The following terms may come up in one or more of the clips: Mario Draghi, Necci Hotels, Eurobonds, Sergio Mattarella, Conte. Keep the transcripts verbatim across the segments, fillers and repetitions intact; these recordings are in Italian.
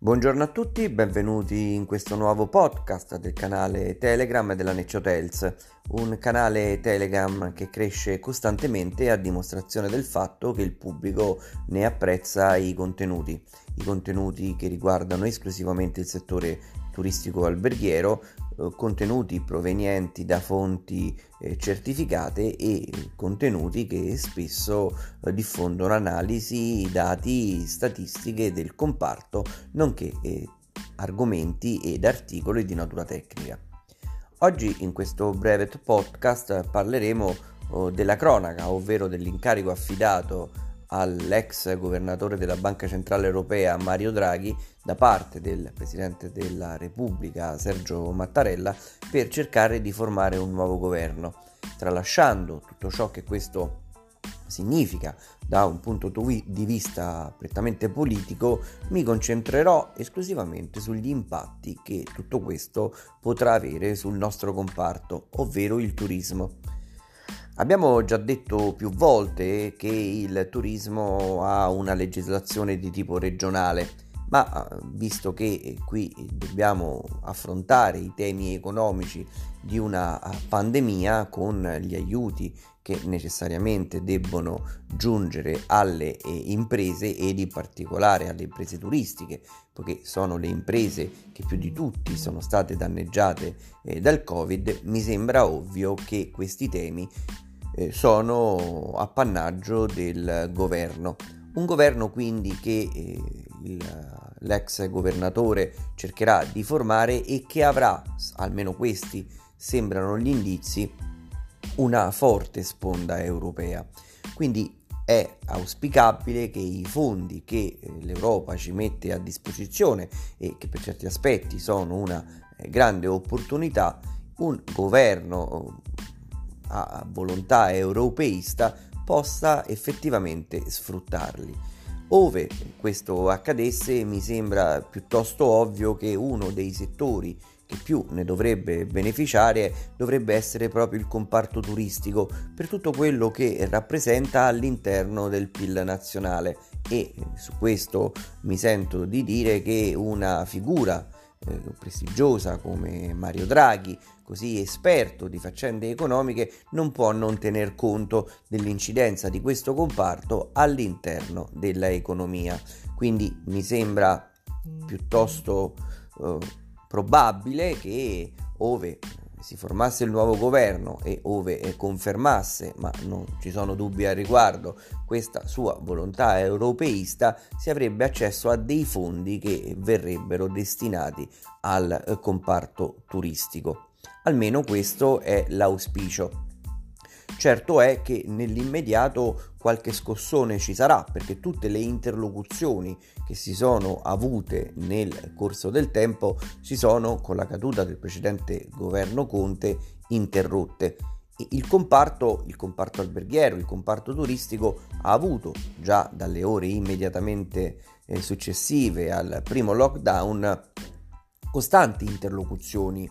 Buongiorno a tutti, benvenuti in questo nuovo podcast del canale Telegram della Necci Hotels, un canale Telegram che cresce costantemente a dimostrazione del fatto che il pubblico ne apprezza i contenuti, i contenuti che riguardano esclusivamente il settore turistico alberghiero, contenuti provenienti da fonti eh, certificate e contenuti che spesso eh, diffondono analisi, dati, statistiche del comparto, nonché eh, argomenti ed articoli di natura tecnica. Oggi in questo breve podcast parleremo eh, della cronaca, ovvero dell'incarico affidato all'ex governatore della Banca Centrale Europea Mario Draghi da parte del Presidente della Repubblica Sergio Mattarella per cercare di formare un nuovo governo, tralasciando tutto ciò che questo significa da un punto di vista prettamente politico. Mi concentrerò esclusivamente sugli impatti che tutto questo potrà avere sul nostro comparto, ovvero il turismo. Abbiamo già detto più volte che il turismo ha una legislazione di tipo regionale, ma visto che qui dobbiamo affrontare i temi economici di una pandemia con gli aiuti che necessariamente debbono giungere alle imprese ed in particolare alle imprese turistiche, poiché sono le imprese che più di tutti sono state danneggiate dal Covid, mi sembra ovvio che questi temi sono appannaggio del governo. Un governo quindi che eh, il, l'ex governatore cercherà di formare e che avrà, almeno questi sembrano gli indizi, una forte sponda europea. Quindi è auspicabile che i fondi che eh, l'Europa ci mette a disposizione e che per certi aspetti sono una eh, grande opportunità, un governo eh, a volontà europeista possa effettivamente sfruttarli. Ove questo accadesse, mi sembra piuttosto ovvio che uno dei settori che più ne dovrebbe beneficiare dovrebbe essere proprio il comparto turistico, per tutto quello che rappresenta all'interno del P I L nazionale, e su questo mi sento di dire che una figura eh, prestigiosa come Mario Draghi, così esperto di faccende economiche, non può non tener conto dell'incidenza di questo comparto all'interno della economia. Quindi mi sembra piuttosto eh, probabile che, ove si formasse il nuovo governo e ove confermasse, ma non ci sono dubbi al riguardo, questa sua volontà europeista, si avrebbe accesso a dei fondi che verrebbero destinati al eh, comparto turistico. Almeno questo è l'auspicio. Certo è che nell'immediato qualche scossone ci sarà, perché tutte le interlocuzioni che si sono avute nel corso del tempo si sono, con la caduta del precedente governo Conte, interrotte. Il comparto, il comparto alberghiero, il comparto turistico ha avuto già dalle ore immediatamente eh, successive al primo lockdown costanti interlocuzioni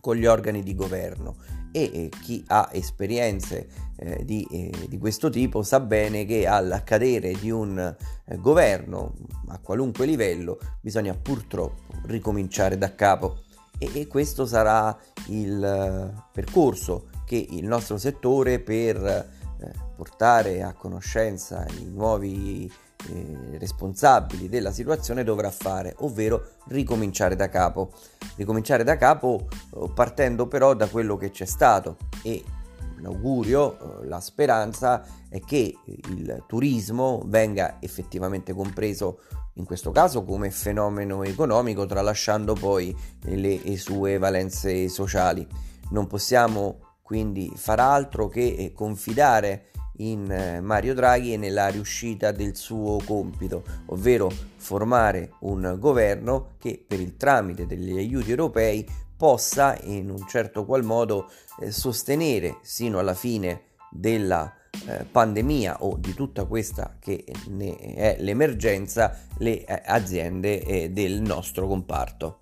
con gli organi di governo, e eh, chi ha esperienze eh, di, eh, di questo tipo sa bene che all'accadere di un eh, governo a qualunque livello bisogna purtroppo ricominciare da capo, e, e questo sarà il eh, percorso che il nostro settore, per eh, portare a conoscenza i nuovi eh, responsabili della situazione, dovrà fare, ovvero ricominciare da capo. Ricominciare da capo partendo però da quello che c'è stato, e l'augurio, la speranza è che il turismo venga effettivamente compreso in questo caso come fenomeno economico, tralasciando poi le sue valenze sociali. Non possiamo quindi far altro che confidare in Mario Draghi e nella riuscita del suo compito, ovvero formare un governo che, per il tramite degli aiuti europei, possa in un certo qual modo eh, sostenere sino alla fine della eh, pandemia o di tutta questa che ne è l'emergenza le eh, aziende eh, del nostro comparto.